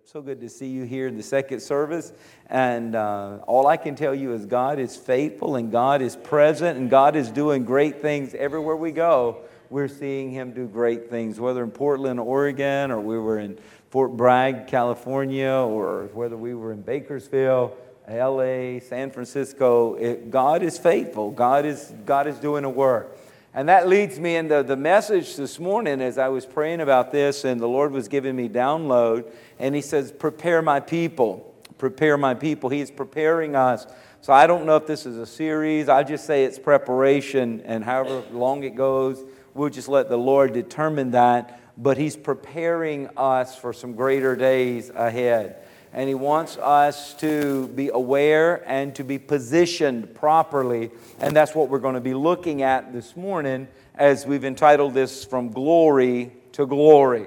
But so good to see you here in the second service. And all I can tell you is God is faithful and God is present and God is doing great things everywhere we go. We're seeing Him do great things, whether in Portland, Oregon, or we were in Fort Bragg, California, or whether we were in Bakersfield, L.A., San Francisco. God is faithful. God is doing a work. And that leads me into the message this morning as I was praying about this and the Lord was giving me download. And He says, prepare my people. Prepare my people. He is preparing us. So I don't know if this is a series. I just say it's preparation, and however long it goes, we'll just let the Lord determine that. But He's preparing us for some greater days ahead. And He wants us to be aware and to be positioned properly. And that's what we're going to be looking at this morning as we've entitled this From Glory to Glory.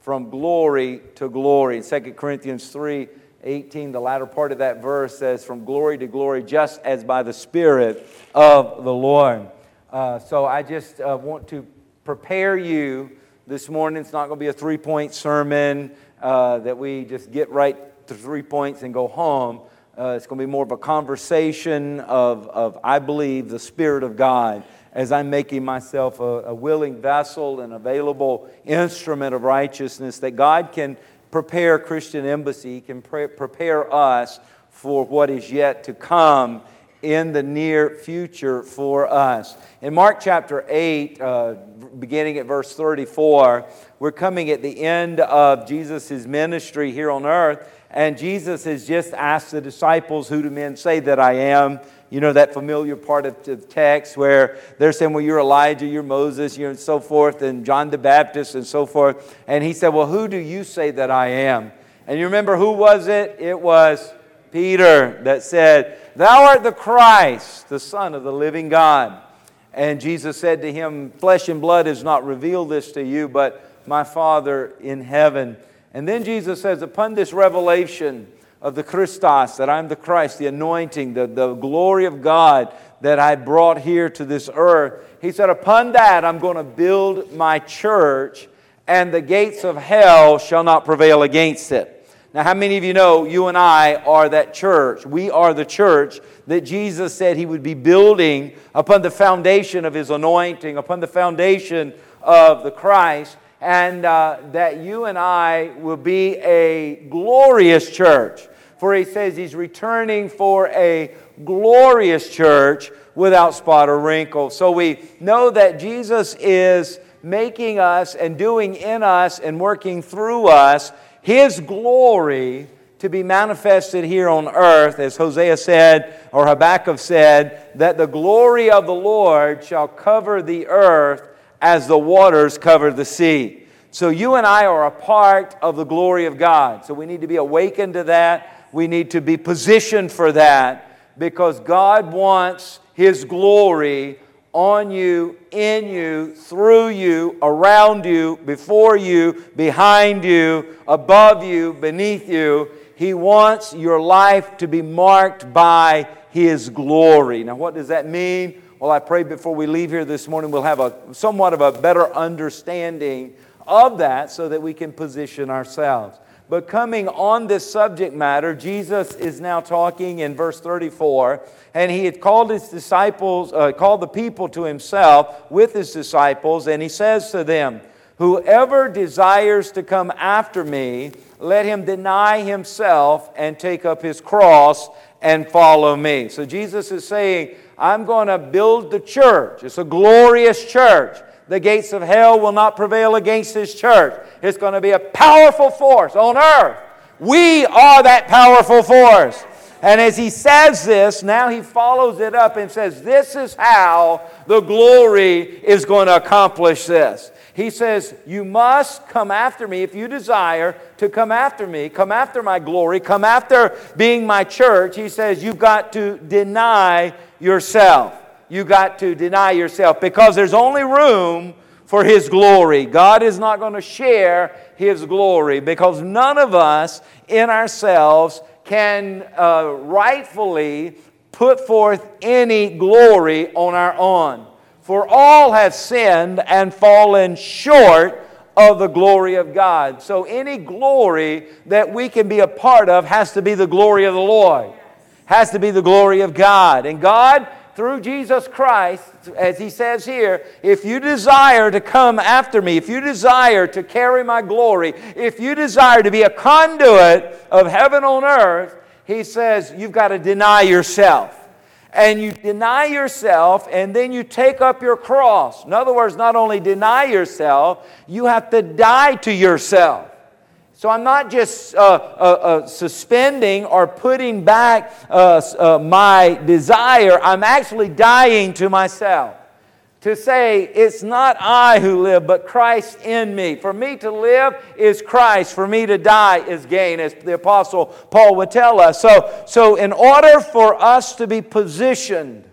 From Glory to Glory. 2 Corinthians 3:18, the latter part of that verse says, from glory to glory, just as by the Spirit of the Lord. So I just want to prepare you this morning. It's not going to be a three-point sermon that we just get right to 3 points and go home. It's going to be more of a conversation of I believe, the Spirit of God as I'm making myself a willing vessel and available instrument of righteousness that God can prepare Christian Embassy, He can prepare us for what is yet to come in the near future for us. In Mark chapter 8, beginning at verse 34, we're coming at the end of Jesus' ministry here on earth. And Jesus has just asked the disciples, who do men say that I am? You know, that familiar part of the text where they're saying, well, you're Elijah, you're Moses, you're and so forth, and John the Baptist and so forth. And He said, well, who do you say that I am? And you remember who was it? It was Peter that said, thou art the Christ, the Son of the living God. And Jesus said to him, flesh and blood has not revealed this to you, but my Father in heaven. And then Jesus says, upon this revelation of the Christos, that I'm the Christ, the anointing, the glory of God that I brought here to this earth, He said, upon that I'm going to build my church, and the gates of hell shall not prevail against it. Now, how many of you know you and I are that church? We are the church that Jesus said He would be building upon the foundation of His anointing, upon the foundation of the Christ. And that you and I will be a glorious church. For He says He's returning for a glorious church without spot or wrinkle. So we know that Jesus is making us and doing in us and working through us His glory to be manifested here on earth. As Hosea said, or Habakkuk said, that the glory of the Lord shall cover the earth as the waters cover the sea. So you and I are a part of the glory of God. So we need to be awakened to that. We need to be positioned for that, because God wants His glory on you, in you, through you, around you, before you, behind you, above you, beneath you. He wants your life to be marked by His glory. Now, what does that mean? Well, I pray before we leave here this morning we'll have a somewhat of a better understanding of that so that we can position ourselves. But coming on this subject matter, Jesus is now talking in verse 34, and He had called His disciples, called the people to Himself with His disciples, and He says to them, whoever desires to come after me, let him deny himself and take up his cross and follow me. So Jesus is saying, I'm going to build the church. It's a glorious church. The gates of hell will not prevail against this church. It's going to be a powerful force on earth. We are that powerful force. And as He says this, now He follows it up and says, this is how the glory is going to accomplish this. He says, you must come after me if you desire to come after me, come after my glory, come after being my church. He says, you've got to deny yourself. You got to deny yourself, because there's only room for His glory. God is not going to share His glory, because none of us in ourselves can rightfully put forth any glory on our own. For all have sinned and fallen short of the glory of God. So any glory that we can be a part of has to be the glory of the Lord. Has to be the glory of God. And God, through Jesus Christ, as He says here, if you desire to come after me, if you desire to carry my glory, if you desire to be a conduit of heaven on earth, He says you've got to deny yourself. And you deny yourself, and then you take up your cross. In other words, not only deny yourself, you have to die to yourself. So I'm not just suspending or putting back my desire. I'm actually dying to myself. To say, it's not I who live, but Christ in me. For me to live is Christ. For me to die is gain, as the Apostle Paul would tell us. So in order for us to be positioned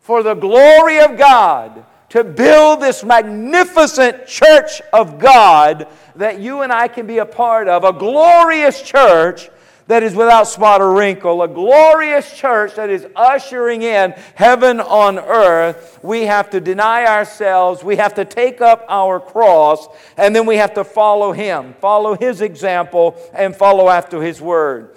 for the glory of God, to build this magnificent church of God that you and I can be a part of, a glorious church that is without spot or wrinkle, a glorious church that is ushering in heaven on earth, we have to deny ourselves, we have to take up our cross, and then we have to follow Him, follow His example, and follow after His Word.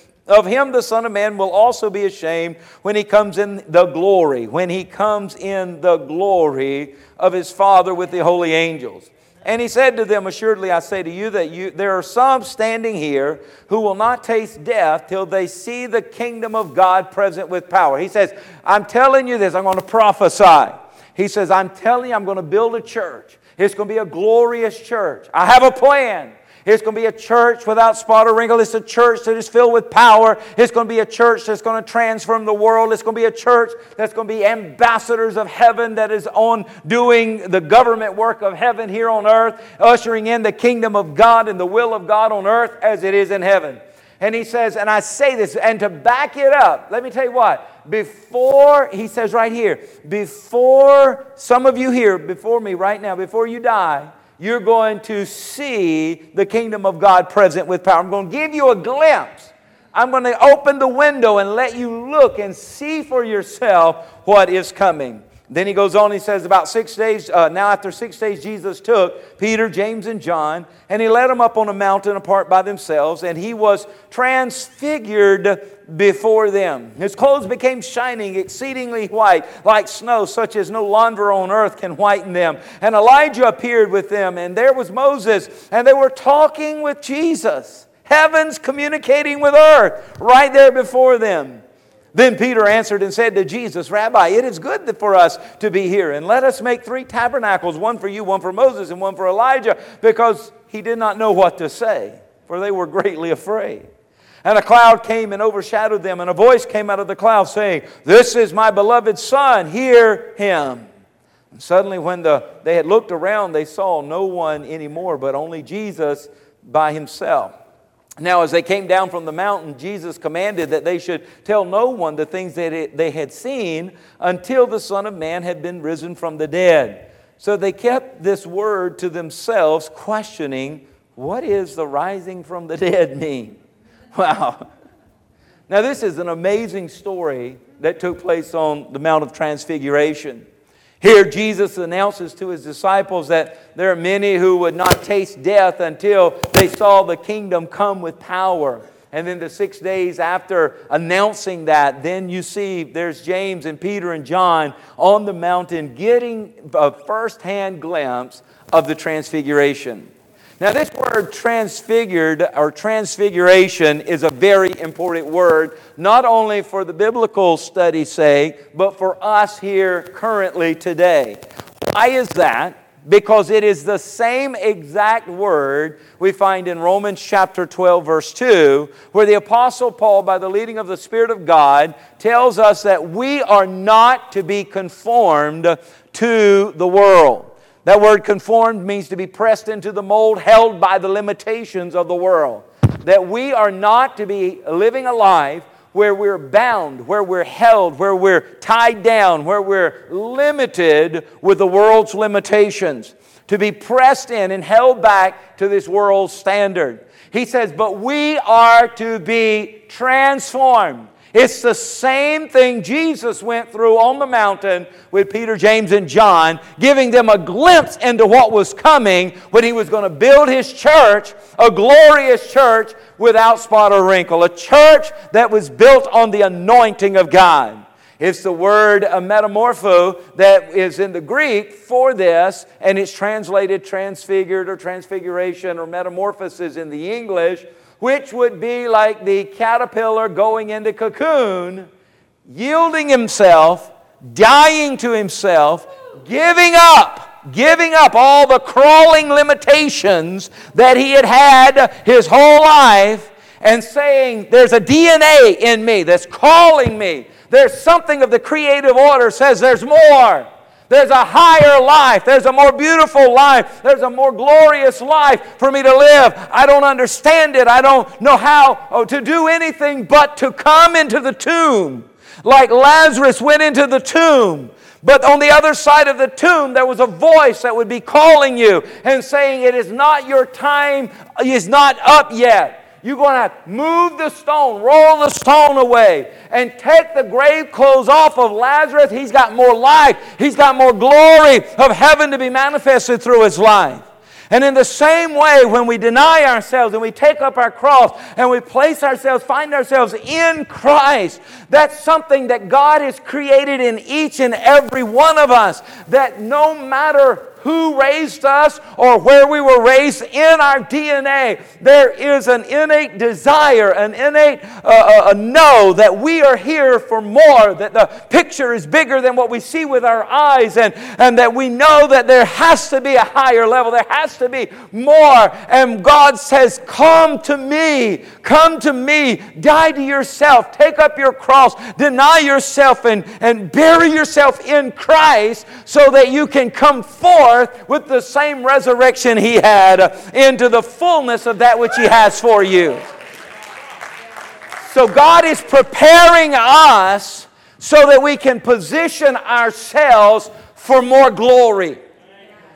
of him the Son of Man will also be ashamed when he comes in the glory of his Father with the holy angels. And he said to them, assuredly I say to you that there are some standing here who will not taste death till they see the kingdom of God present with power. He says, I'm telling you this, I'm going to prophesy. He says, I'm telling you, I'm going to build a church. It's going to be a glorious church. I have a plan. It's going to be a church without spot or wrinkle. It's a church that is filled with power. It's going to be a church that's going to transform the world. It's going to be a church that's going to be ambassadors of heaven that is on doing the government work of heaven here on earth, ushering in the kingdom of God and the will of God on earth as it is in heaven. And he says, and I say this, and to back it up, let me tell you what, before you die, you're going to see the kingdom of God present with power. I'm going to give you a glimpse. I'm going to open the window and let you look and see for yourself what is coming. Then he goes on, he says, after 6 days, Jesus took Peter, James, and John, and he led them up on a mountain apart by themselves, and he was transfigured before them. His clothes became shining, exceedingly white, like snow, such as no launderer on earth can whiten them. And Elijah appeared with them, and there was Moses, and they were talking with Jesus. Heaven's communicating with earth, right there before them. Then Peter answered and said to Jesus, Rabbi, it is good for us to be here, and let us make 3 tabernacles, one for you, one for Moses, and one for Elijah, because he did not know what to say, for they were greatly afraid. And a cloud came and overshadowed them, and a voice came out of the cloud saying, This is my beloved Son, hear him. And suddenly when they had looked around, they saw no one anymore, but only Jesus by himself. Now, as they came down from the mountain, Jesus commanded that they should tell no one the things that they had seen until the Son of Man had been risen from the dead. So they kept this word to themselves, questioning, what is the rising from the dead mean? Wow. Now, this is an amazing story that took place on the Mount of Transfiguration. Here, Jesus announces to his disciples that there are many who would not taste death until they saw the kingdom come with power. And then the 6 days after announcing that, then you see there's James and Peter and John on the mountain getting a first-hand glimpse of the transfiguration. Now, this word transfigured or transfiguration is a very important word, not only for the biblical study's sake, but for us here currently today. Why is that? Because it is the same exact word we find in Romans chapter 12, verse 2, where the Apostle Paul, by the leading of the Spirit of God, tells us that we are not to be conformed to the world. That word conformed means to be pressed into the mold, held by the limitations of the world. that we are not to be living a life where we're bound, where we're held, where we're tied down, where we're limited with the world's limitations, to be pressed in and held back to this world's standard. He says, but we are to be transformed. It's the same thing Jesus went through on the mountain with Peter, James, and John, giving them a glimpse into what was coming when He was going to build His church, a glorious church without spot or wrinkle, a church that was built on the anointing of God. It's the word metamorpho that is in the Greek for this, and it's translated transfigured or transfiguration or metamorphosis in the English, which would be like the caterpillar going into cocoon, yielding himself, dying to himself, giving up all the crawling limitations that he had had his whole life and saying, there's a DNA in me that's calling me. There's something of the creative order says there's more. There's a higher life. There's a more beautiful life. There's a more glorious life for me to live. I don't understand it. I don't know how to do anything but to come into the tomb. Like Lazarus went into the tomb. But on the other side of the tomb, there was a voice that would be calling you and saying, it is not your time. It is not up yet. You're going to have to move the stone, roll the stone away, and take the grave clothes off of Lazarus. He's got more life. He's got more glory of heaven to be manifested through his life. And in the same way, when we deny ourselves and we take up our cross and we place ourselves, find ourselves in Christ, that's something that God has created in each and every one of us, that no matter who raised us or where we were raised in our DNA, there is an innate desire, an innate know that we are here for more, that the picture is bigger than what we see with our eyes, and that we know that there has to be a higher level, there has to be more. And God says, come to me, die to yourself, take up your cross, deny yourself and bury yourself in Christ so that you can come forth with the same resurrection He had into the fullness of that which He has for you. So God is preparing us so that we can position ourselves for more glory.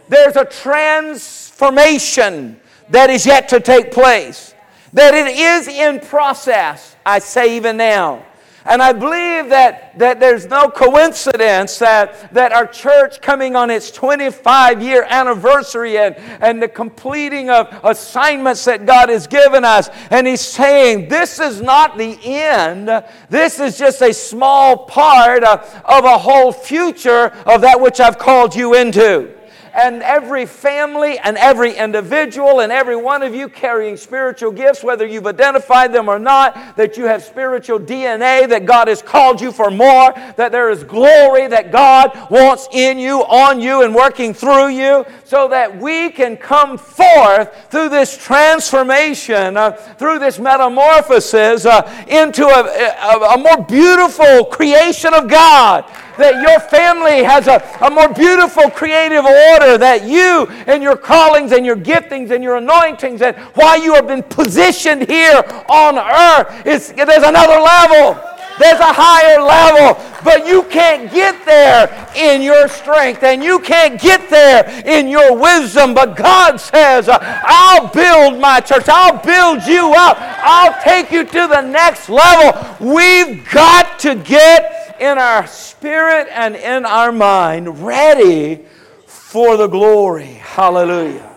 There's a transformation that is yet to take place, that it is in process, I say even now. And I believe that there's no coincidence that our church coming on its 25-year anniversary and the completing of assignments that God has given us. And He's saying, this is not the end. This is just a small part of a whole future of that which I've called you into. And every family and every individual and every one of you carrying spiritual gifts, whether you've identified them or not, that you have spiritual DNA, that God has called you for more, that there is glory that God wants in you, on you, and working through you, so that we can come forth through this transformation, through this metamorphosis, into a more beautiful creation of God. That your family has a more beautiful creative order, that you and your callings and your giftings and your anointings and why you have been positioned here on earth, there's another level. There's a higher level, but you can't get there in your strength and you can't get there in your wisdom. But God says, I'll build my church. I'll build you up. I'll take you to the next level. We've got to get in our spirit and in our mind ready for the glory. Hallelujah.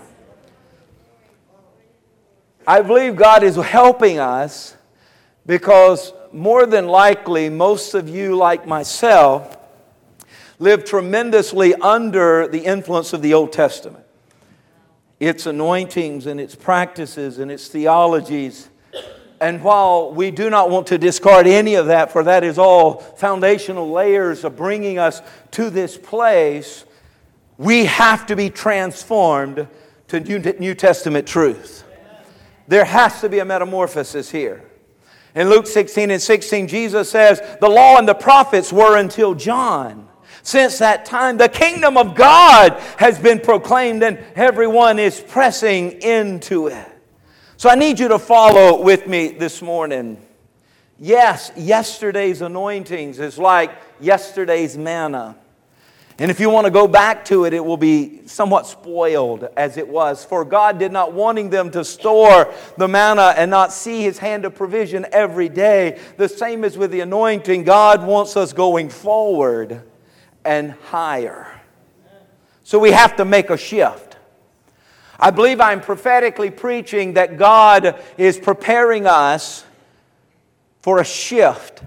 I believe God is helping us because more than likely, most of you, like myself, live tremendously under the influence of the Old Testament. Its anointings and its practices and its theologies. And while we do not want to discard any of that, for that is all foundational layers of bringing us to this place, we have to be transformed to New Testament truth. There has to be a metamorphosis here. In Luke 16:16, Jesus says, the law and the prophets were until John. Since that time, the kingdom of God has been proclaimed and everyone is pressing into it. So I need you to follow with me this morning. Yes, yesterday's anointings is like yesterday's manna. And if you want to go back to it, it will be somewhat spoiled as it was. For God did not wanting them to store the manna and not see His hand of provision every day. The same is with the anointing. God wants us going forward and higher. So we have to make a shift. I believe I'm prophetically preaching that God is preparing us for a shift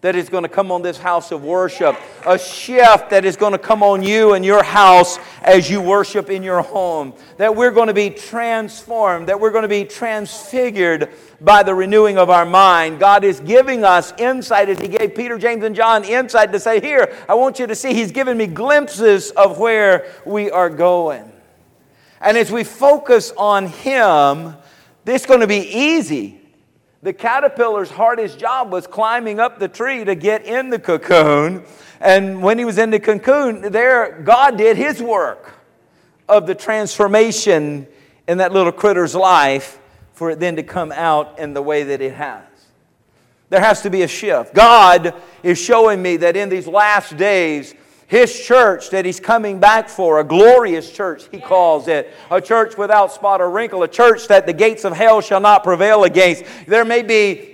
that is going to come on this house of worship. A shift that is going to come on you and your house as you worship in your home. That we're going to be transformed. That we're going to be transfigured by the renewing of our mind. God is giving us insight as He gave Peter, James, and John insight to say, here, I want you to see. He's given me glimpses of where we are going. And as we focus on Him, this is going to be easy. The caterpillar's hardest job was climbing up the tree to get in the cocoon. And when he was in the cocoon, there God did His work of the transformation in that little critter's life for it then to come out in the way that it has. There has to be a shift. God is showing me that in these last days, His church that He's coming back for, a glorious church, He calls it. A church without spot or wrinkle, a church that the gates of hell shall not prevail against. There may be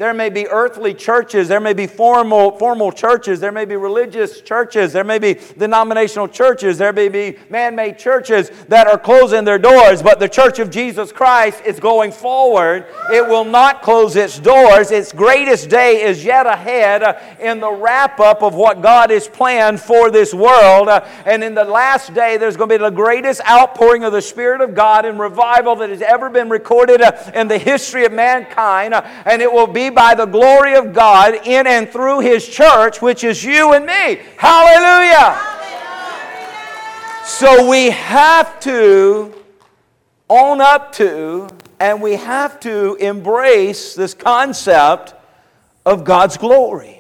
earthly churches, there may be formal churches, there may be religious churches, there may be denominational churches, there may be man-made churches that are closing their doors, but the church of Jesus Christ is going forward. It will not close its doors. Its greatest day is yet ahead in the wrap-up of what God has planned for this world. And in the last day, there's going to be the greatest outpouring of the Spirit of God and revival that has ever been recorded in the history of mankind. And it will be by the glory of God in and through His church, which is you and me. Hallelujah! Hallelujah. So we have to own up to and we have to embrace this concept of God's glory.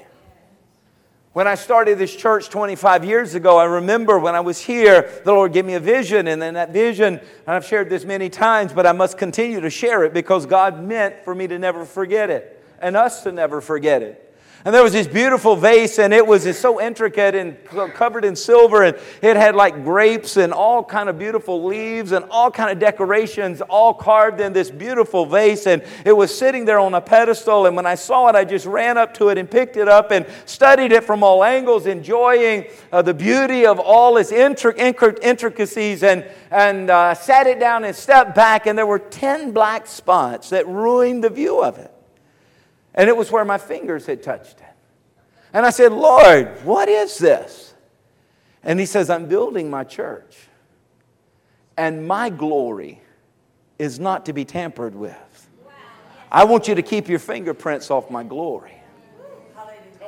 When I started this church 25 years ago, I remember when I was here, the Lord gave me a vision, and then that vision, and I've shared this many times, but I must continue to share it because God meant for me to never forget it and us to never forget it. And there was this beautiful vase, and it was so intricate and covered in silver, and it had like grapes and all kind of beautiful leaves and all kind of decorations all carved in this beautiful vase, and it was sitting there on a pedestal, and when I saw it, I just ran up to it and picked it up and studied it from all angles, enjoying the beauty of all its intricacies, and sat it down and stepped back, and there were 10 black spots that ruined the view of it. And it was where my fingers had touched it. And I said, Lord, what is this? And He says, I'm building my church. And my glory is not to be tampered with. I want you to keep your fingerprints off my glory.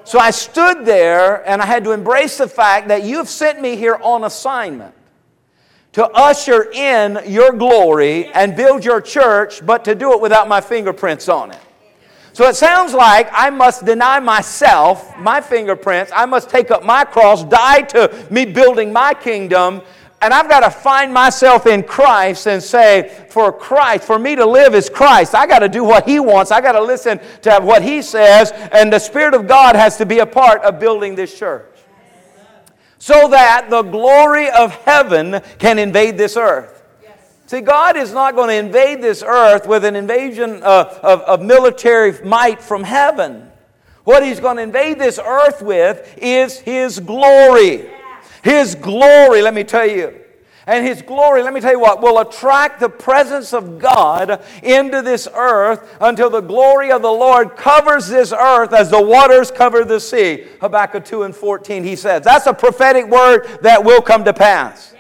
So I stood there and I had to embrace the fact that you have sent me here on assignment to usher in your glory and build your church, but to do it without my fingerprints on it. So it sounds like I must deny myself, my fingerprints. I must take up my cross, die to me building my kingdom. And I've got to find myself in Christ and say, for Christ, for me to live is Christ. I got to do what He wants. I got to listen to what He says. And the Spirit of God has to be a part of building this church. So that the glory of heaven can invade this earth. See, God is not going to invade this earth with an invasion of military might from heaven. What He's going to invade this earth with is His glory. His glory, let me tell you. And His glory, let me tell you what, will attract the presence of God into this earth until the glory of the Lord covers this earth as the waters cover the sea. Habakkuk 2:14, he says. That's a prophetic word that will come to pass.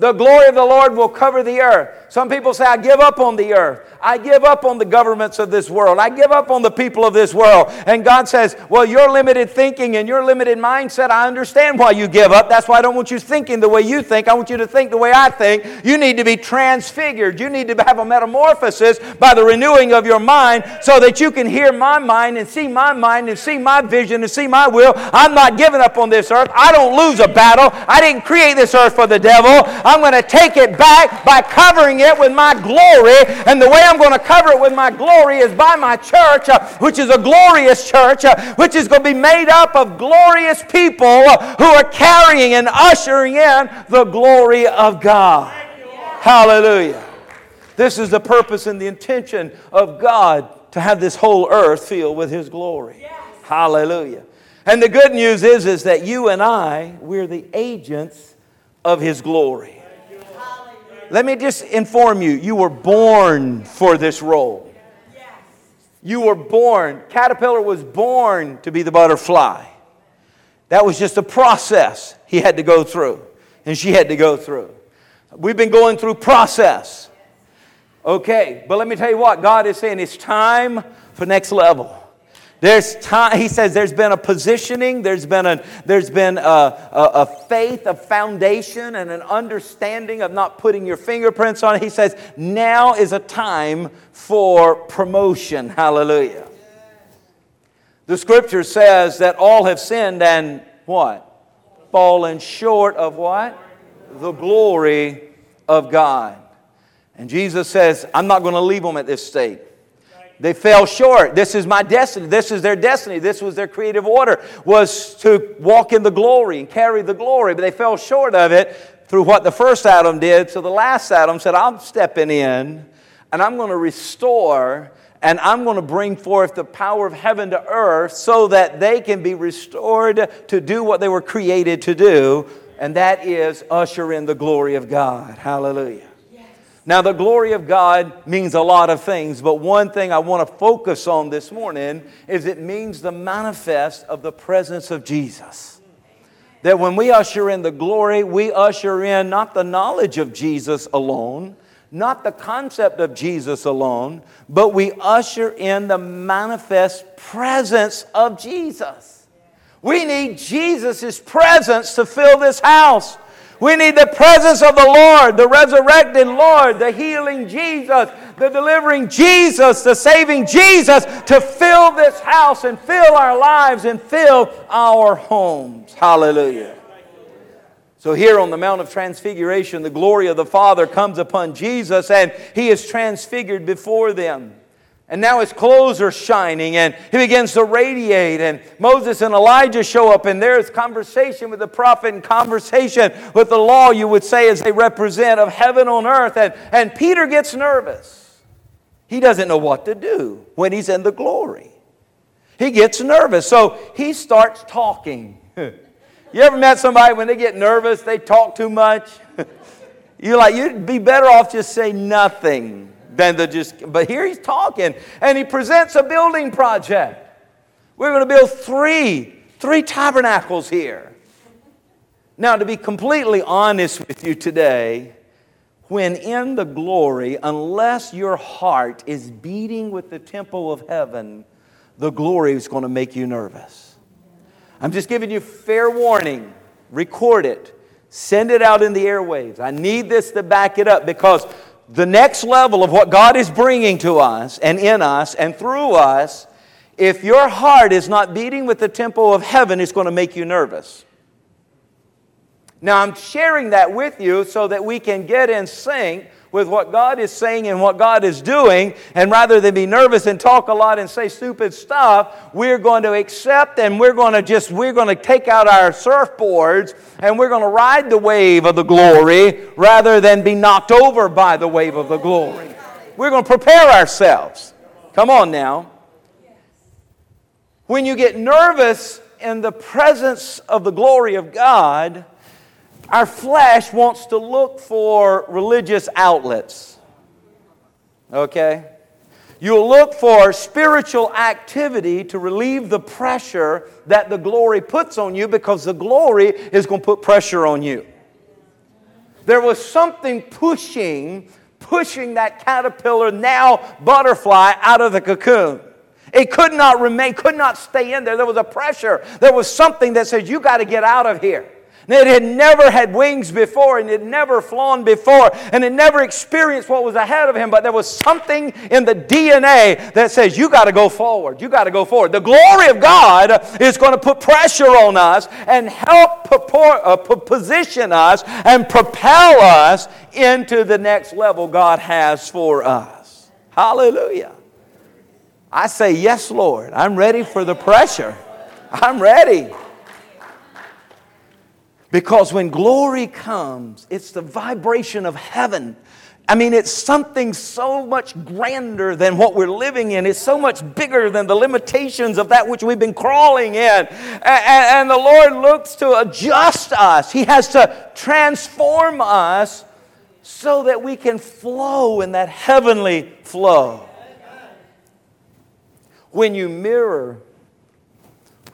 The glory of the Lord will cover the earth. Some people say, I give up on the earth. I give up on the governments of this world. I give up on the people of this world. And God says, well, your limited thinking and your limited mindset, I understand why you give up. That's why I don't want you thinking the way you think. I want you to think the way I think. You need to be transfigured. You need to have a metamorphosis by the renewing of your mind so that you can hear my mind and see my vision and see my will. I'm not giving up on this earth. I don't lose a battle. I didn't create this earth for the devil. I'm going to take it back by covering it with my glory. And the way I'm going to cover it with my glory is by my church, which is a glorious church, which is going to be made up of glorious people who are carrying and ushering in the glory of God. Hallelujah. This is the purpose and the intention of God, to have this whole earth filled with His glory. Hallelujah. And the good news is that you and I, we're the agents of His glory. Let me just inform you, you were born for this role. You were born. Caterpillar was born to be the butterfly. That was just a process he had to go through, and she had to go through. We've been going through process. Okay, but let me tell you what, God is saying it's time for next level. There's time, He says, there's been a positioning, there's been a faith, a foundation, and an understanding of not putting your fingerprints on it. He says, now is a time for promotion. Hallelujah. The Scripture says that all have sinned and what? Fallen short of what? The glory of God. And Jesus says, I'm not going to leave them at this state. They fell short. This is my destiny. This is their destiny. This was their creative order, was to walk in the glory and carry the glory. But they fell short of it through what the first Adam did. So the last Adam said, I'm stepping in and I'm going to restore, and I'm going to bring forth the power of heaven to earth so that they can be restored to do what they were created to do. And that is usher in the glory of God. Hallelujah. Now, the glory of God means a lot of things, but one thing I want to focus on this morning is it means the manifest of the presence of Jesus. That when we usher in the glory, we usher in not the knowledge of Jesus alone, not the concept of Jesus alone, but we usher in the manifest presence of Jesus. We need Jesus' presence to fill this house. We need the presence of the Lord, the resurrected Lord, the healing Jesus, the delivering Jesus, the saving Jesus to fill this house and fill our lives and fill our homes. Hallelujah. So here on the Mount of Transfiguration, the glory of the Father comes upon Jesus and He is transfigured before them. And now His clothes are shining and He begins to radiate, and Moses and Elijah show up, and there is conversation with the prophet and conversation with the law, you would say, as they represent of heaven on earth. And Peter gets nervous. He doesn't know what to do when he's in the glory. He gets nervous. So he starts talking. You ever met somebody when they get nervous, they talk too much? You'd be better off just say nothing. But here he's talking, and he presents a building project. We're going to build three tabernacles here. Now, to be completely honest with you today, when in the glory, unless your heart is beating with the tempo of heaven, the glory is going to make you nervous. I'm just giving you fair warning. Record it. Send it out in the airwaves. I need this to back it up, because the next level of what God is bringing to us and in us and through us, if your heart is not beating with the tempo of heaven, it's going to make you nervous. Now, I'm sharing that with you so that we can get in sync with what God is saying and what God is doing. And rather than be nervous and talk a lot and say stupid stuff, we're going to accept, and we're going to take out our surfboards, and we're going to ride the wave of the glory rather than be knocked over by the wave of the glory. We're going to prepare ourselves. Come on now. When you get nervous in the presence of the glory of God, our flesh wants to look for religious outlets. Okay? You'll look for spiritual activity to relieve the pressure that the glory puts on you, because the glory is going to put pressure on you. There was something pushing that caterpillar, now butterfly, out of the cocoon. It could not stay in there. There was a pressure. There was something that says, you got to get out of here. It had never had wings before, and it had never flown before, and it never experienced what was ahead of him. But there was something in the DNA that says, you got to go forward. You got to go forward. The glory of God is going to put pressure on us and help position us and propel us into the next level God has for us. Hallelujah. I say, yes, Lord. I'm ready for the pressure. I'm ready. Because when glory comes, it's the vibration of heaven. I mean, it's something so much grander than what we're living in. It's so much bigger than the limitations of that which we've been crawling in. And the Lord looks to adjust us. He has to transform us so that we can flow in that heavenly flow. When you mirror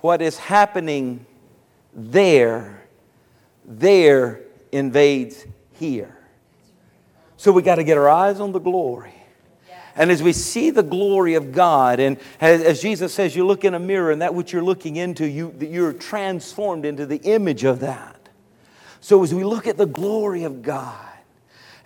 what is happening there invades here. So we got to get our eyes on the glory. And as we see the glory of God, and as Jesus says, you look in a mirror, and that which you're looking into, you're transformed into the image of that. So as we look at the glory of God,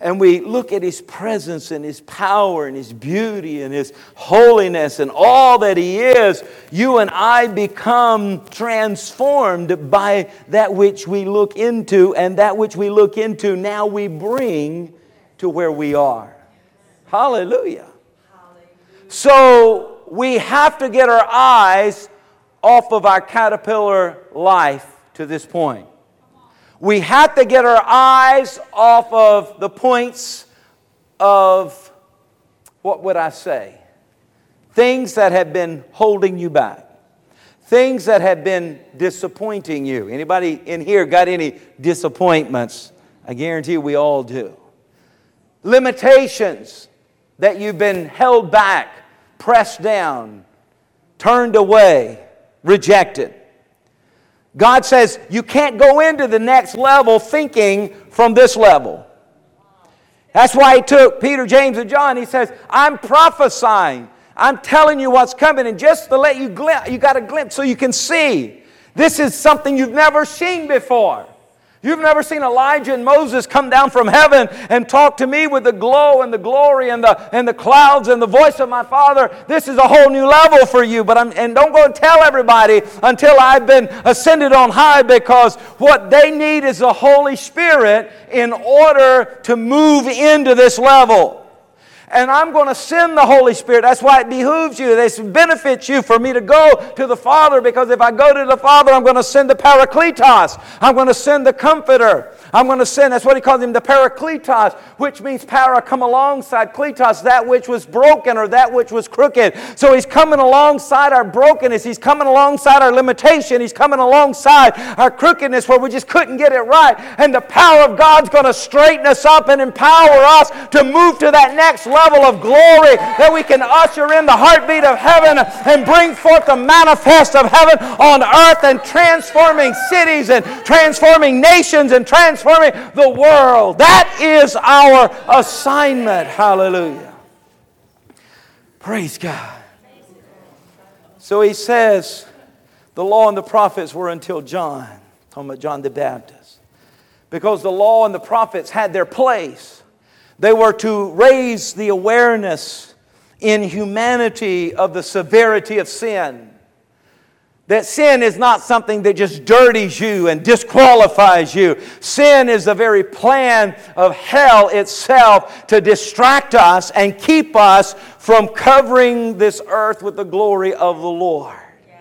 and we look at His presence and His power and His beauty and His holiness and all that He is, you and I become transformed by that which we look into, and that which we look into now we bring to where we are. Hallelujah. So we have to get our eyes off of our caterpillar life to this point. We have to get our eyes off of the points of, what would I say? Things that have been holding you back. Things that have been disappointing you. Anybody in here got any disappointments? I guarantee you we all do. Limitations that you've been held back, pressed down, turned away, rejected. God says you can't go into the next level thinking from this level. That's why He took Peter, James, and John. He says, I'm prophesying. I'm telling you what's coming. And just to let you glimpse, you got a glimpse so you can see. This is something you've never seen before. You've never seen Elijah and Moses come down from heaven and talk to me with the glow and the glory and the clouds and the voice of my Father. This is a whole new level for you. But and don't go and tell everybody until I've been ascended on high, because what they need is the Holy Spirit in order to move into this level. And I'm going to send the Holy Spirit. That's why it behooves you. This benefits you for me to go to the Father, because if I go to the Father, I'm going to send the Parakletos. I'm going to send the Comforter. I'm going to send, that's what He calls Him, the Parakletos, which means para, come alongside, kletos, that which was broken or that which was crooked. So He's coming alongside our brokenness. He's coming alongside our limitation. He's coming alongside our crookedness where we just couldn't get it right. And the power of God's going to straighten us up and empower us to move to that next level of glory, that we can usher in the heartbeat of heaven and bring forth the manifest of heaven on earth, and transforming cities and transforming nations and transforming the world. That is our assignment. Hallelujah. Praise God. So He says the law and the prophets were until John. Talking about John the Baptist. Because the law and the prophets had their place. They were to raise the awareness in humanity of the severity of sin. That sin is not something that just dirties you and disqualifies you. Sin is the very plan of hell itself to distract us and keep us from covering this earth with the glory of the Lord. Yes.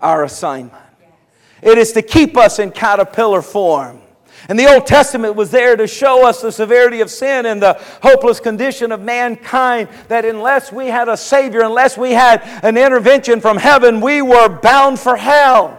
Our assignment. Yes. It is to keep us in caterpillar form. And the Old Testament was there to show us the severity of sin and the hopeless condition of mankind, that unless we had a Savior, unless we had an intervention from heaven, we were bound for hell.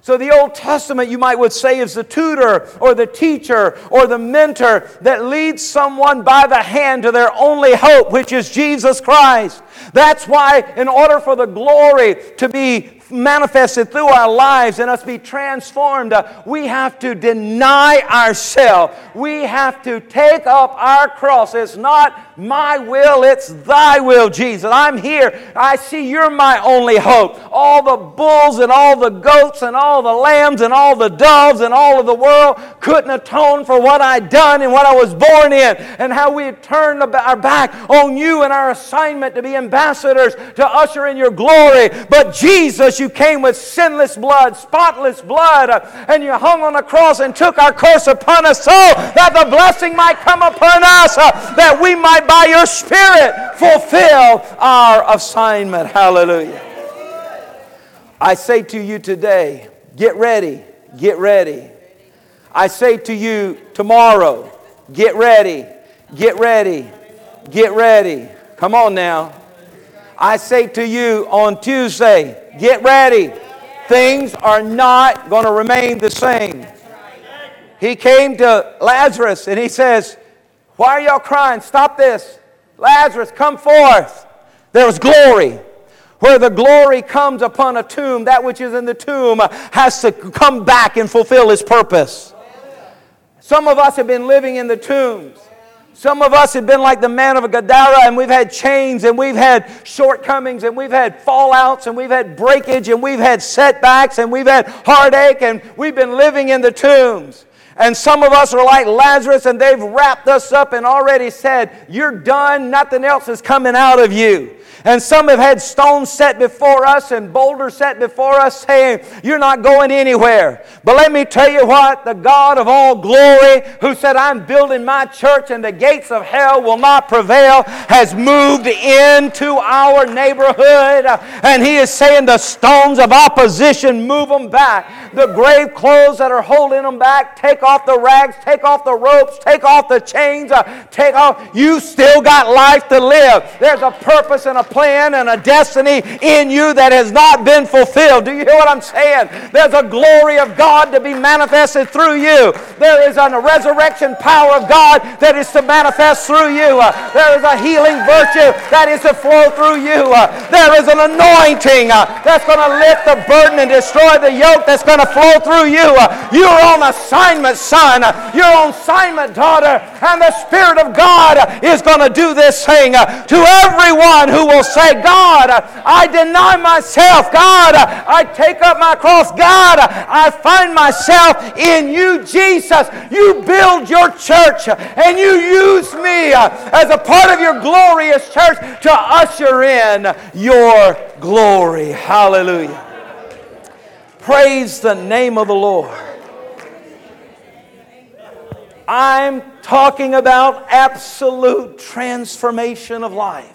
So the Old Testament, you might would say, is the tutor or the teacher or the mentor that leads someone by the hand to their only hope, which is Jesus Christ. That's why in order for the glory to be manifested through our lives and us be transformed, we have to deny ourselves. We have to take up our cross. It's not my will, it's thy will, Jesus. I'm here. I see you're my only hope. All the bulls and all the goats and all the lambs and all the doves and all of the world couldn't atone for what I'd done and what I was born in and how we had turned our back on you and our assignment to be ambassadors to usher in your glory. But Jesus, you came with sinless blood, spotless blood, and you hung on the cross and took our curse upon us so that the blessing might come upon us, that we might by your Spirit fulfill our assignment. Hallelujah. I say to you today, get ready, get ready. I say to you tomorrow, get ready, get ready, get ready. Come on now. I say to you on Tuesday, get ready. Things are not going to remain the same. He came to Lazarus and he says, why are y'all crying? Stop this. Lazarus, come forth. There was glory. Where the glory comes upon a tomb, that which is in the tomb has to come back and fulfill its purpose. Some of us have been living in the tombs. Some of us have been like the man of Gadara, and we've had chains, and we've had shortcomings, and we've had fallouts, and we've had breakage, and we've had setbacks, and we've had heartache, and we've been living in the tombs. And some of us are like Lazarus, and they've wrapped us up and already said, you're done, nothing else is coming out of you. And some have had stones set before us and boulders set before us saying, you're not going anywhere. But let me tell you what, the God of all glory, who said, I'm building my church and the gates of hell will not prevail, has moved into our neighborhood. And he is saying the stones of opposition, move them back. The grave clothes that are holding them back, take off the rags, take off the ropes, take off the chains, take off. You still got life to live. There's a purpose and a plan and a destiny in you that has not been fulfilled. Do you hear what I'm saying? There's a glory of God to be manifested through you. There is a resurrection power of God that is to manifest through you. There is a healing virtue that is to flow through you. There is an anointing that's going to lift the burden and destroy the yoke that's going to flow through you. You're on assignment, son. You're on assignment, daughter. And the Spirit of God is going to do this thing to everyone who will say, God, I deny myself. God, I take up my cross. God, I find myself in you, Jesus. You build your church and you use me as a part of your glorious church to usher in your glory. Hallelujah. Praise the name of the Lord. I'm talking about absolute transformation of life.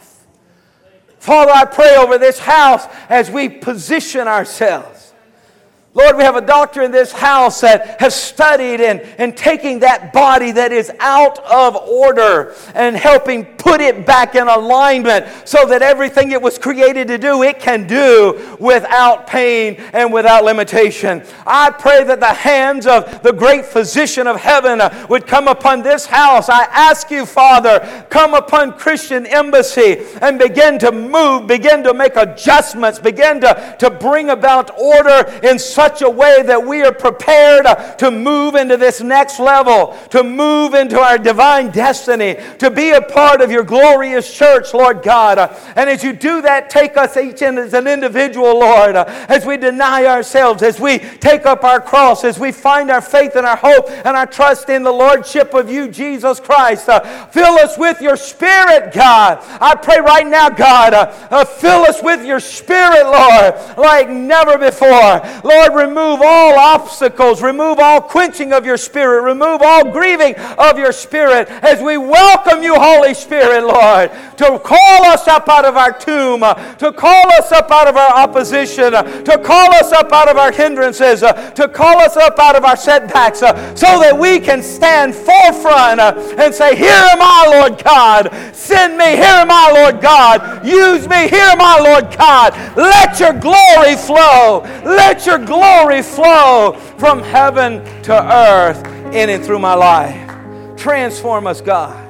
Father, I pray over this house as we position ourselves. Lord, we have a doctor in this house that has studied and taking that body that is out of order and helping put it back in alignment so that everything it was created to do, it can do without pain and without limitation. I pray that the hands of the great physician of heaven would come upon this house. I ask you, Father, come upon Christian Embassy and begin to move, begin to make adjustments, begin to bring about order in such a way that we are prepared to move into this next level, to move into our divine destiny, to be a part of your glorious church, Lord God. And as you do that, take us each in as an individual, Lord, as we deny ourselves, as we take up our cross, as we find our faith and our hope and our trust in the Lordship of you, Jesus Christ. Fill us with your Spirit, God. I pray right now, God, fill us with your Spirit, Lord, like never before. Lord, remove all obstacles. Remove all quenching of your Spirit. Remove all grieving of your Spirit as we welcome you, Holy Spirit, Lord, to call us up out of our tomb, to call us up out of our opposition, to call us up out of our hindrances, to call us up out of our setbacks, so that we can stand forefront and say, here am I, Lord God. Send me. Here am I, Lord God. Use me. Here am I, Lord God. Let your glory flow. Let your glory flow from heaven to earth in and through my life. Transform us, God.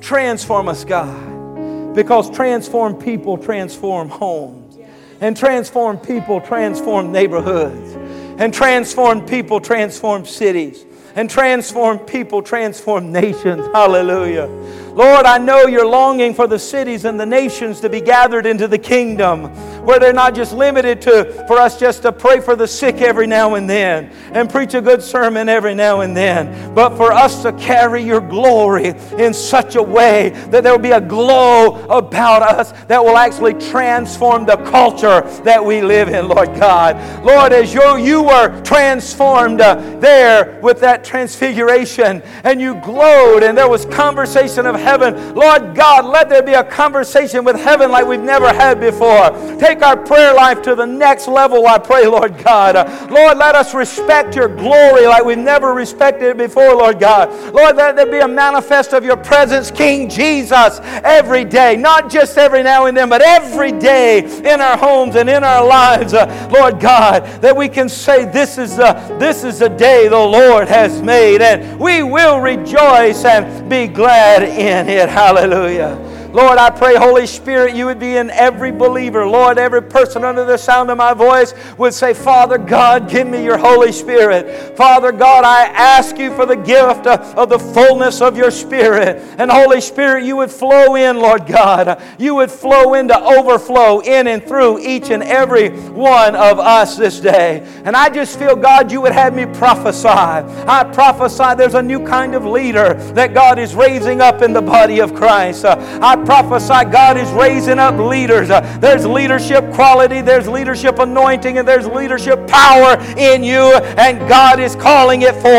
Transform us, God. Because transformed people transform homes. and transform people, transform neighborhoods, and transform people, transform cities, and transform people, transform nations. Hallelujah. Lord, I know you're longing for the cities and the nations to be gathered into the kingdom, where they're not just limited to, for us just to pray for the sick every now and then and preach a good sermon every now and then, but for us to carry your glory in such a way that there will be a glow about us that will actually transform the culture that we live in, Lord God. Lord, as you were transformed there with that transfiguration, and you glowed, and there was conversation of heaven. Lord God, let there be a conversation with heaven like we've never had before. Take our prayer life to the next level, I pray, Lord God. Lord, let us respect your glory like we've never respected it before, Lord God. Lord, let there be a manifest of your presence, King Jesus, every day. Not just every now and then, but every day in our homes and in our lives, Lord God, that we can say, this is the day the Lord has made, and we will rejoice and be glad in it. Hallelujah. Lord, I pray, Holy Spirit, you would be in every believer. Lord, every person under the sound of my voice would say, Father God, give me your Holy Spirit. Father God, I ask you for the gift of the fullness of your Spirit. And Holy Spirit, you would flow in, Lord God. You would flow into overflow in and through each and every one of us this day. And I just feel, God, you would have me prophesy. I prophesy there's a new kind of leader that God is raising up in the body of Christ. I prophesy God is raising up leaders. There's leadership quality, there's leadership anointing, and there's leadership power in you, and God is calling it forth.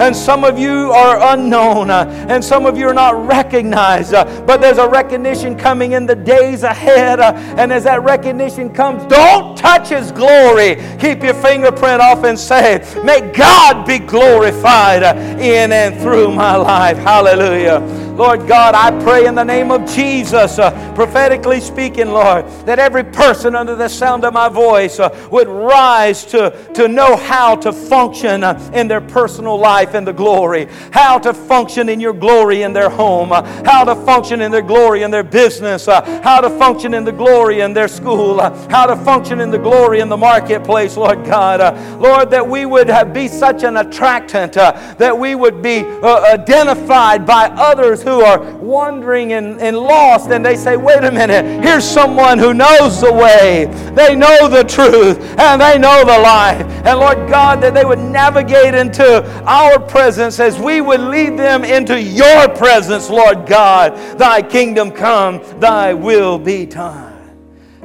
And some of you are unknown, and some of you are not recognized, but there's a recognition coming in the days ahead, and as that recognition comes, don't touch His glory. Keep your fingerprint off and say, may God be glorified in and through my life. Hallelujah. Lord God, I pray in the name of Jesus, prophetically speaking, Lord, that every person under the sound of my voice would rise to know how to function in their personal life in the glory, how to function in your glory in their home, how to function in their glory in their business, how to function in the glory in their school, how to function in the glory in the marketplace, Lord God. Lord, that we would be such an attractant, that we would be identified by others who are wandering and lost, and they say, wait a minute, here's someone who knows the way, they know the truth, and they know the life. And Lord God, that they would navigate into our presence as we would lead them into your presence, Lord God. Thy kingdom come, thy will be done.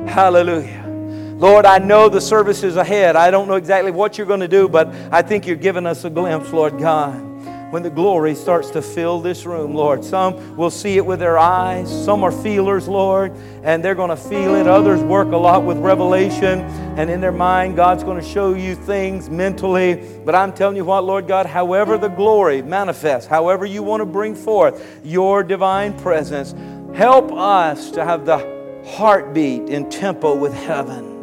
Hallelujah. Lord, I know the service is ahead. I don't know exactly what you're going to do, but I think you're giving us a glimpse, Lord God, when the glory starts to fill this room, Lord. Some will see it with their eyes. Some are feelers, Lord, and they're going to feel it. Others work a lot with revelation, and in their mind, God's going to show you things mentally. But I'm telling you what, Lord God, however the glory manifests, however you want to bring forth your divine presence, help us to have the heartbeat in tempo with heaven.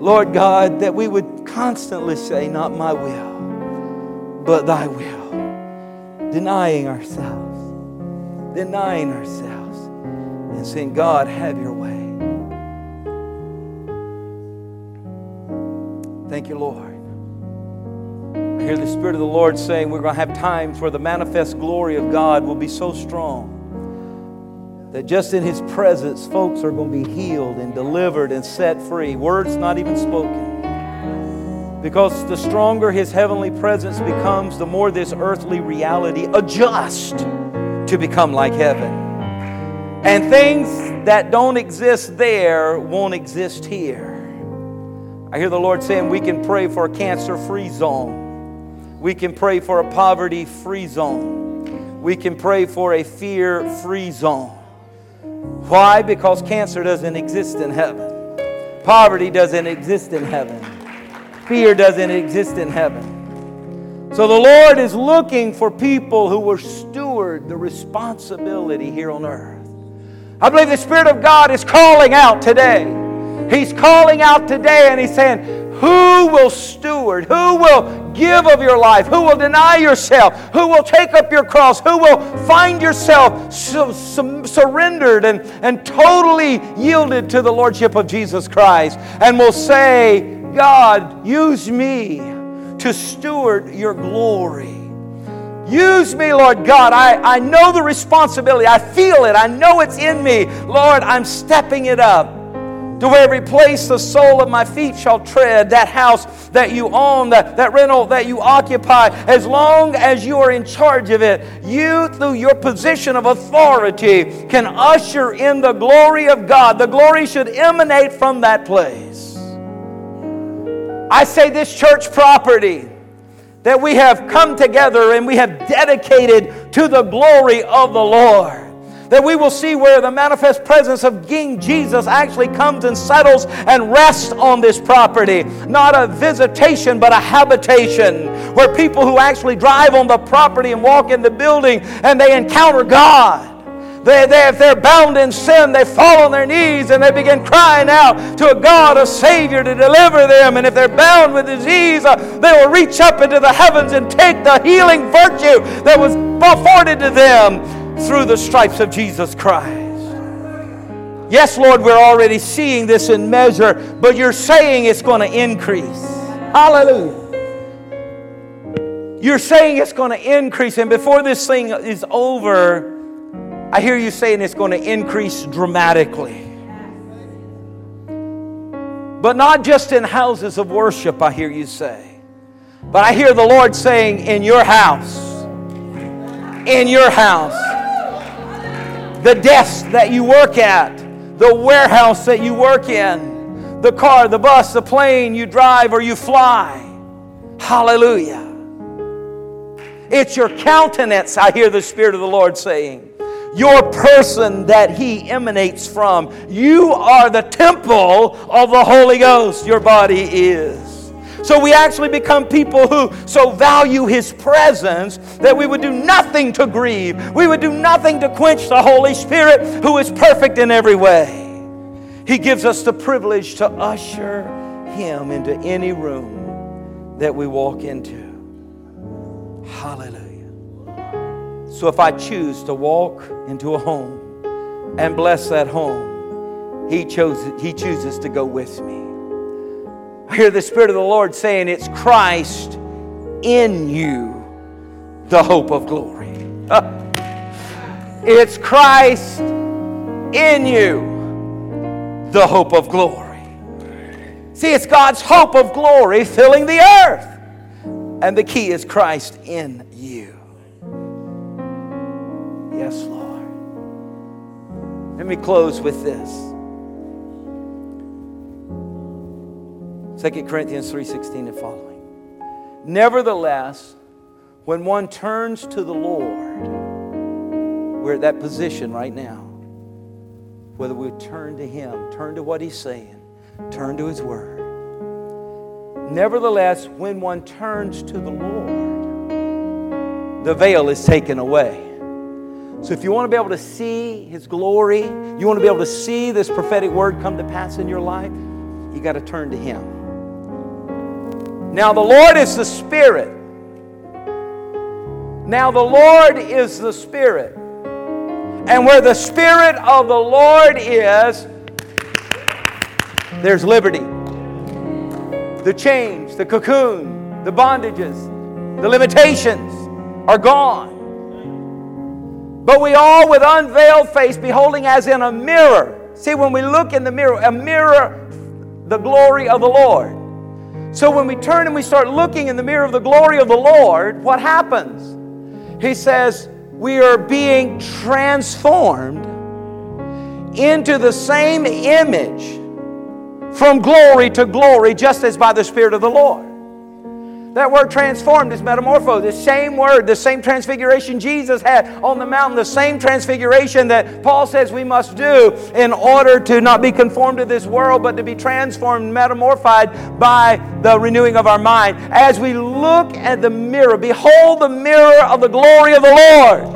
Lord God, that we would constantly say, not my will, but thy will. Denying ourselves, and saying, God, have your way. Thank you, Lord. I hear the Spirit of the Lord saying we're going to have times where the manifest glory of God will be so strong that just in His presence, folks are going to be healed and delivered and set free. Words not even spoken. Because the stronger His heavenly presence becomes, the more this earthly reality adjusts to become like heaven. And things that don't exist there won't exist here. I hear the Lord saying we can pray for a cancer-free zone. We can pray for a poverty-free zone. We can pray for a fear-free zone. Why? Because cancer doesn't exist in heaven. Poverty doesn't exist in heaven. Fear doesn't exist in heaven. So the Lord is looking for people who will steward the responsibility here on earth. I believe the Spirit of God is calling out today. He's calling out today, and He's saying, who will steward? Who will give of your life, who will deny yourself, who will take up your cross, who will find yourself surrendered and totally yielded to the Lordship of Jesus Christ, and will say, God, use me to steward your glory. Use me, Lord God. I know the responsibility. I feel it. I know it's in me. Lord, I'm stepping it up. To every place the sole of my feet shall tread, that house that you own, that rental that you occupy, as long as you are in charge of it, you, through your position of authority, can usher in the glory of God. The glory should emanate from that place. I say this church property that we have come together and we have dedicated to the glory of the Lord. That we will see where the manifest presence of King Jesus actually comes and settles and rests on this property. Not a visitation, but a habitation, where people who actually drive on the property and walk in the building and they encounter God. If they're bound in sin, they fall on their knees and they begin crying out to a God, a Savior, to deliver them. And if they're bound with disease, they will reach up into the heavens and take the healing virtue that was afforded to them through the stripes of Jesus Christ. Yes, Lord, we're already seeing this in measure, but you're saying it's going to increase. Hallelujah. You're saying it's going to increase. And before this thing is over, I hear you saying it's going to increase dramatically. But not just in houses of worship, I hear you say. But I hear the Lord saying, in your house, in your house, the desk that you work at, the warehouse that you work in, the car, the bus, the plane you drive or you fly. Hallelujah. It's your countenance, I hear the Spirit of the Lord saying. Your person that He emanates from. You are the temple of the Holy Ghost, your body is. So we actually become people who so value His presence that we would do nothing to grieve. We would do nothing to quench the Holy Spirit, who is perfect in every way. He gives us the privilege to usher Him into any room that we walk into. Hallelujah. So if I choose to walk into a home and bless that home, He chooses to go with me. I hear the Spirit of the Lord saying, it's Christ in you, the hope of glory. It's Christ in you, the hope of glory. See, it's God's hope of glory filling the earth. And the key is Christ in you. Yes, Lord. Let me close with this. 2 Corinthians 3:16 and following. Nevertheless, when one turns to the Lord, we're at that position right now, whether we turn to Him, turn to what He's saying, turn to His Word. Nevertheless, when one turns to the Lord, the veil is taken away. So if you want to be able to see His glory, you want to be able to see this prophetic word come to pass in your life, you got to turn to Him. Now the Lord is the Spirit. Now the Lord is the Spirit. And where the Spirit of the Lord is, there's liberty. The chains, the cocoon, the bondages, the limitations are gone. But we all with unveiled face, beholding as in a mirror. See, when we look in the mirror, a mirror, the glory of the Lord. So when we turn and we start looking in the mirror of the glory of the Lord, what happens? He says, we are being transformed into the same image from glory to glory, just as by the Spirit of the Lord. That word transformed is metamorpho, the same word, the same transfiguration Jesus had on the mountain, the same transfiguration that Paul says we must do in order to not be conformed to this world, but to be transformed, metamorphized by the renewing of our mind. As we look at the mirror, behold the mirror of the glory of the Lord.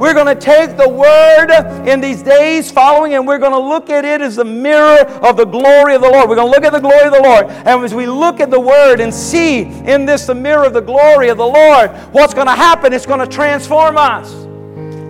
We're going to take the Word in these days following, and we're going to look at it as the mirror of the glory of the Lord. We're going to look at the glory of the Lord. And as we look at the Word and see in this the mirror of the glory of the Lord, what's going to happen? It's going to transform us.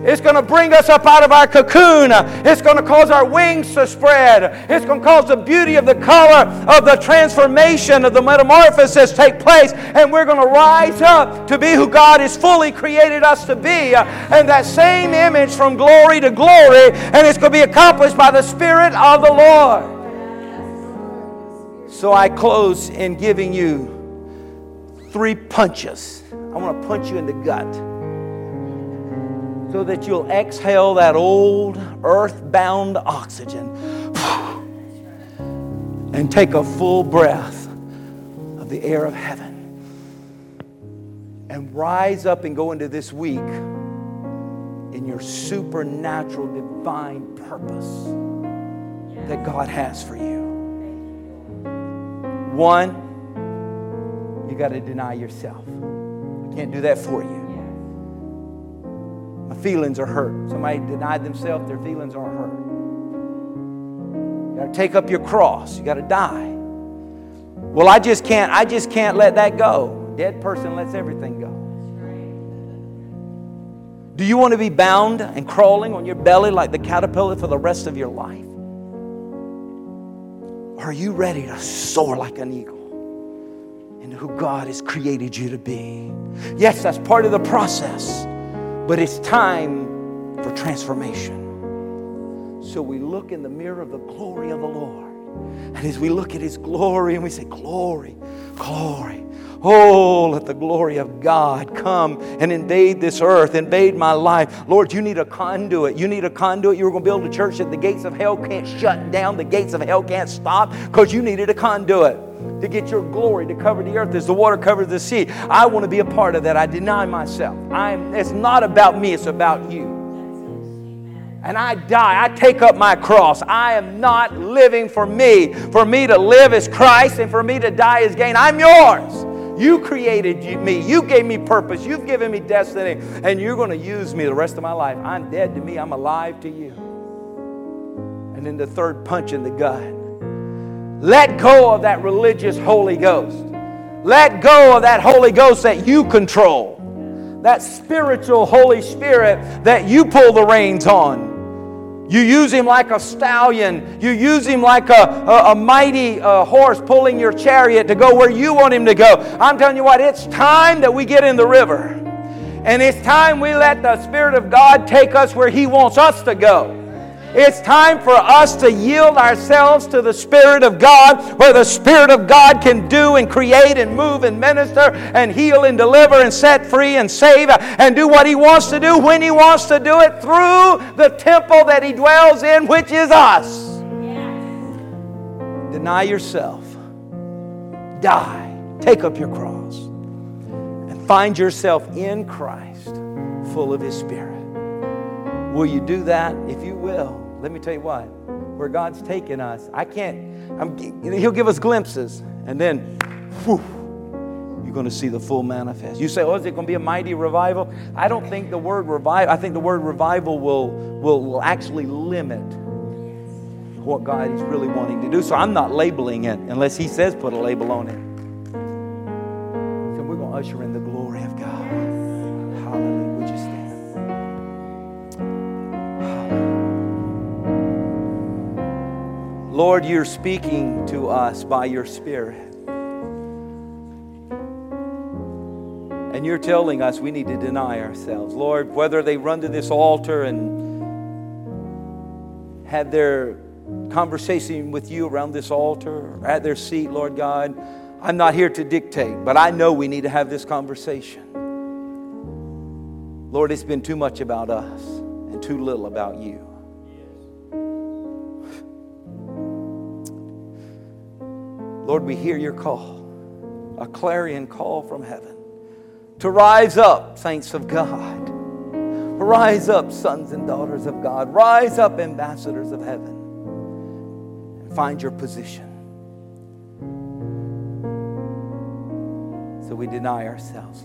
It's going to bring us up out of our cocoon. It's going to cause our wings to spread. It's going to cause the beauty of the color of the transformation of the metamorphosis take place. And we're going to rise up to be who God has fully created us to be. And that same image from glory to glory. And it's going to be accomplished by the Spirit of the Lord. So I close in giving you 3 punches. I want to punch you in the gut, so that you'll exhale that old earth-bound oxygen and take a full breath of the air of heaven and rise up and go into this week in your supernatural divine purpose that God has for you. 1, you got to deny yourself. I can't do that for you. My feelings are hurt. Somebody denied themselves, their feelings are hurt. You got to take up your cross. You got to die. Well, I just can't let that go. Dead person lets everything go. Do you want to be bound and crawling on your belly like the caterpillar for the rest of your life? Are you ready to soar like an eagle into who God has created you to be? Yes, that's part of the process. But it's time for transformation. So we look in the mirror of the glory of the Lord. And as we look at His glory and we say, glory, glory. Oh, let the glory of God come and invade this earth, invade my life. Lord, you need a conduit. You need a conduit. You were going to build a church that the gates of hell can't shut down. The gates of hell can't stop because you needed a conduit to get your glory to cover the earth as the water covers the sea. I want to be a part of that. I deny myself. It's not about me. It's about you. And I die. I take up my cross. I am not living for me. For me to live is Christ, and for me to die is gain. I'm yours. You created me. You gave me purpose. You've given me destiny. And you're going to use me the rest of my life. I'm dead to me. I'm alive to you. And then the 3rd punch in the gut. Let go of that religious Holy Ghost. Let go of that Holy Ghost that you control. That spiritual Holy Spirit that you pull the reins on. You use Him like a stallion. You use Him like a mighty horse pulling your chariot to go where you want Him to go. I'm telling you what, it's time that we get in the river. And it's time we let the Spirit of God take us where He wants us to go. It's time for us to yield ourselves to the Spirit of God, where the Spirit of God can do and create and move and minister and heal and deliver and set free and save and do what He wants to do when He wants to do it through the temple that He dwells in, which is us. Yes. Deny yourself. Die. Take up your cross. And find yourself in Christ, full of His Spirit. Will you do that? If you will, let me tell you what, where God's taking us, He'll give us glimpses, and then whew, you're going to see the full manifest. You say, oh, is it going to be a mighty revival? I don't think the word revival, I think the word revival will actually limit what God is really wanting to do. So I'm not labeling it unless He says put a label on it. So we're going to usher in the glory of God. Hallelujah. Would you stand? Lord, you're speaking to us by your Spirit. And you're telling us we need to deny ourselves. Lord, whether they run to this altar and have their conversation with you around this altar or at their seat, Lord God, I'm not here to dictate, but I know we need to have this conversation. Lord, it's been too much about us and too little about you. Lord, we hear your call, a clarion call from heaven to rise up, saints of God. Rise up, sons and daughters of God. Rise up, ambassadors of heaven. And find your position. So we deny ourselves,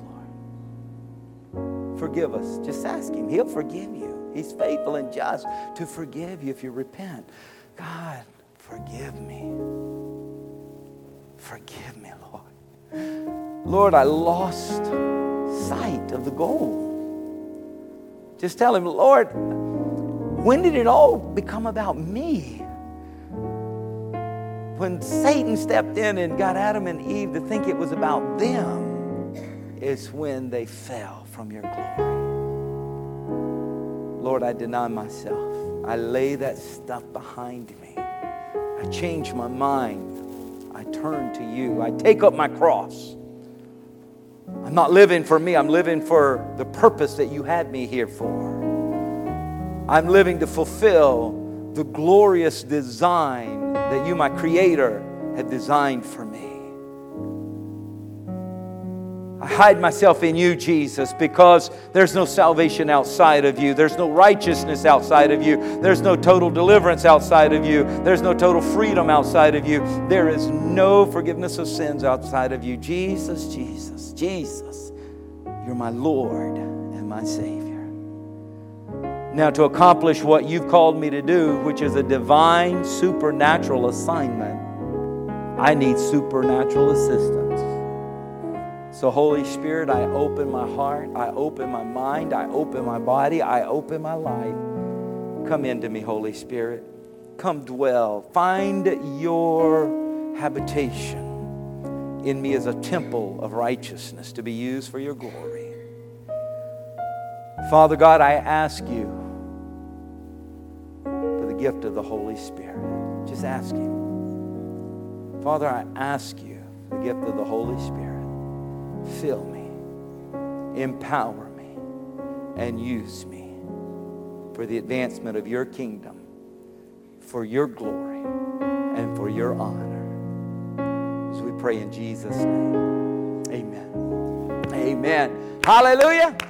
Lord. forgive us. Just ask Him. He'll forgive you. He's faithful and just to forgive you if you repent. God, forgive me. Forgive me, Lord. Lord, I lost sight of the goal. Just tell Him, Lord, when did it all become about me? When Satan stepped in and got Adam and Eve to think it was about them, is when they fell from your glory. Lord, I deny myself. I lay that stuff behind me. I change my mind. I turn to you. I take up my cross. I'm not living for me. I'm living for the purpose that you had me here for. I'm living to fulfill the glorious design that you, my Creator, have designed for me. I hide myself in you, Jesus, because there's no salvation outside of you. There's no righteousness outside of you. There's no total deliverance outside of you. There's no total freedom outside of you. There is no forgiveness of sins outside of you. Jesus, Jesus, Jesus, you're my Lord and my Savior. Now, to accomplish what you've called me to do, which is a divine supernatural assignment, I need supernatural assistance. So, Holy Spirit, I open my heart, I open my mind, I open my body, I open my life. Come into me, Holy Spirit. Come dwell. Find your habitation in me as a temple of righteousness to be used for your glory. Father God, I ask you gift of the Holy Spirit. Just ask Him. Father, I ask you the gift of the Holy Spirit. Fill me, empower me, and use me for the advancement of your kingdom, for your glory, and for your honor. So we pray in Jesus' name. Amen. Amen. Hallelujah.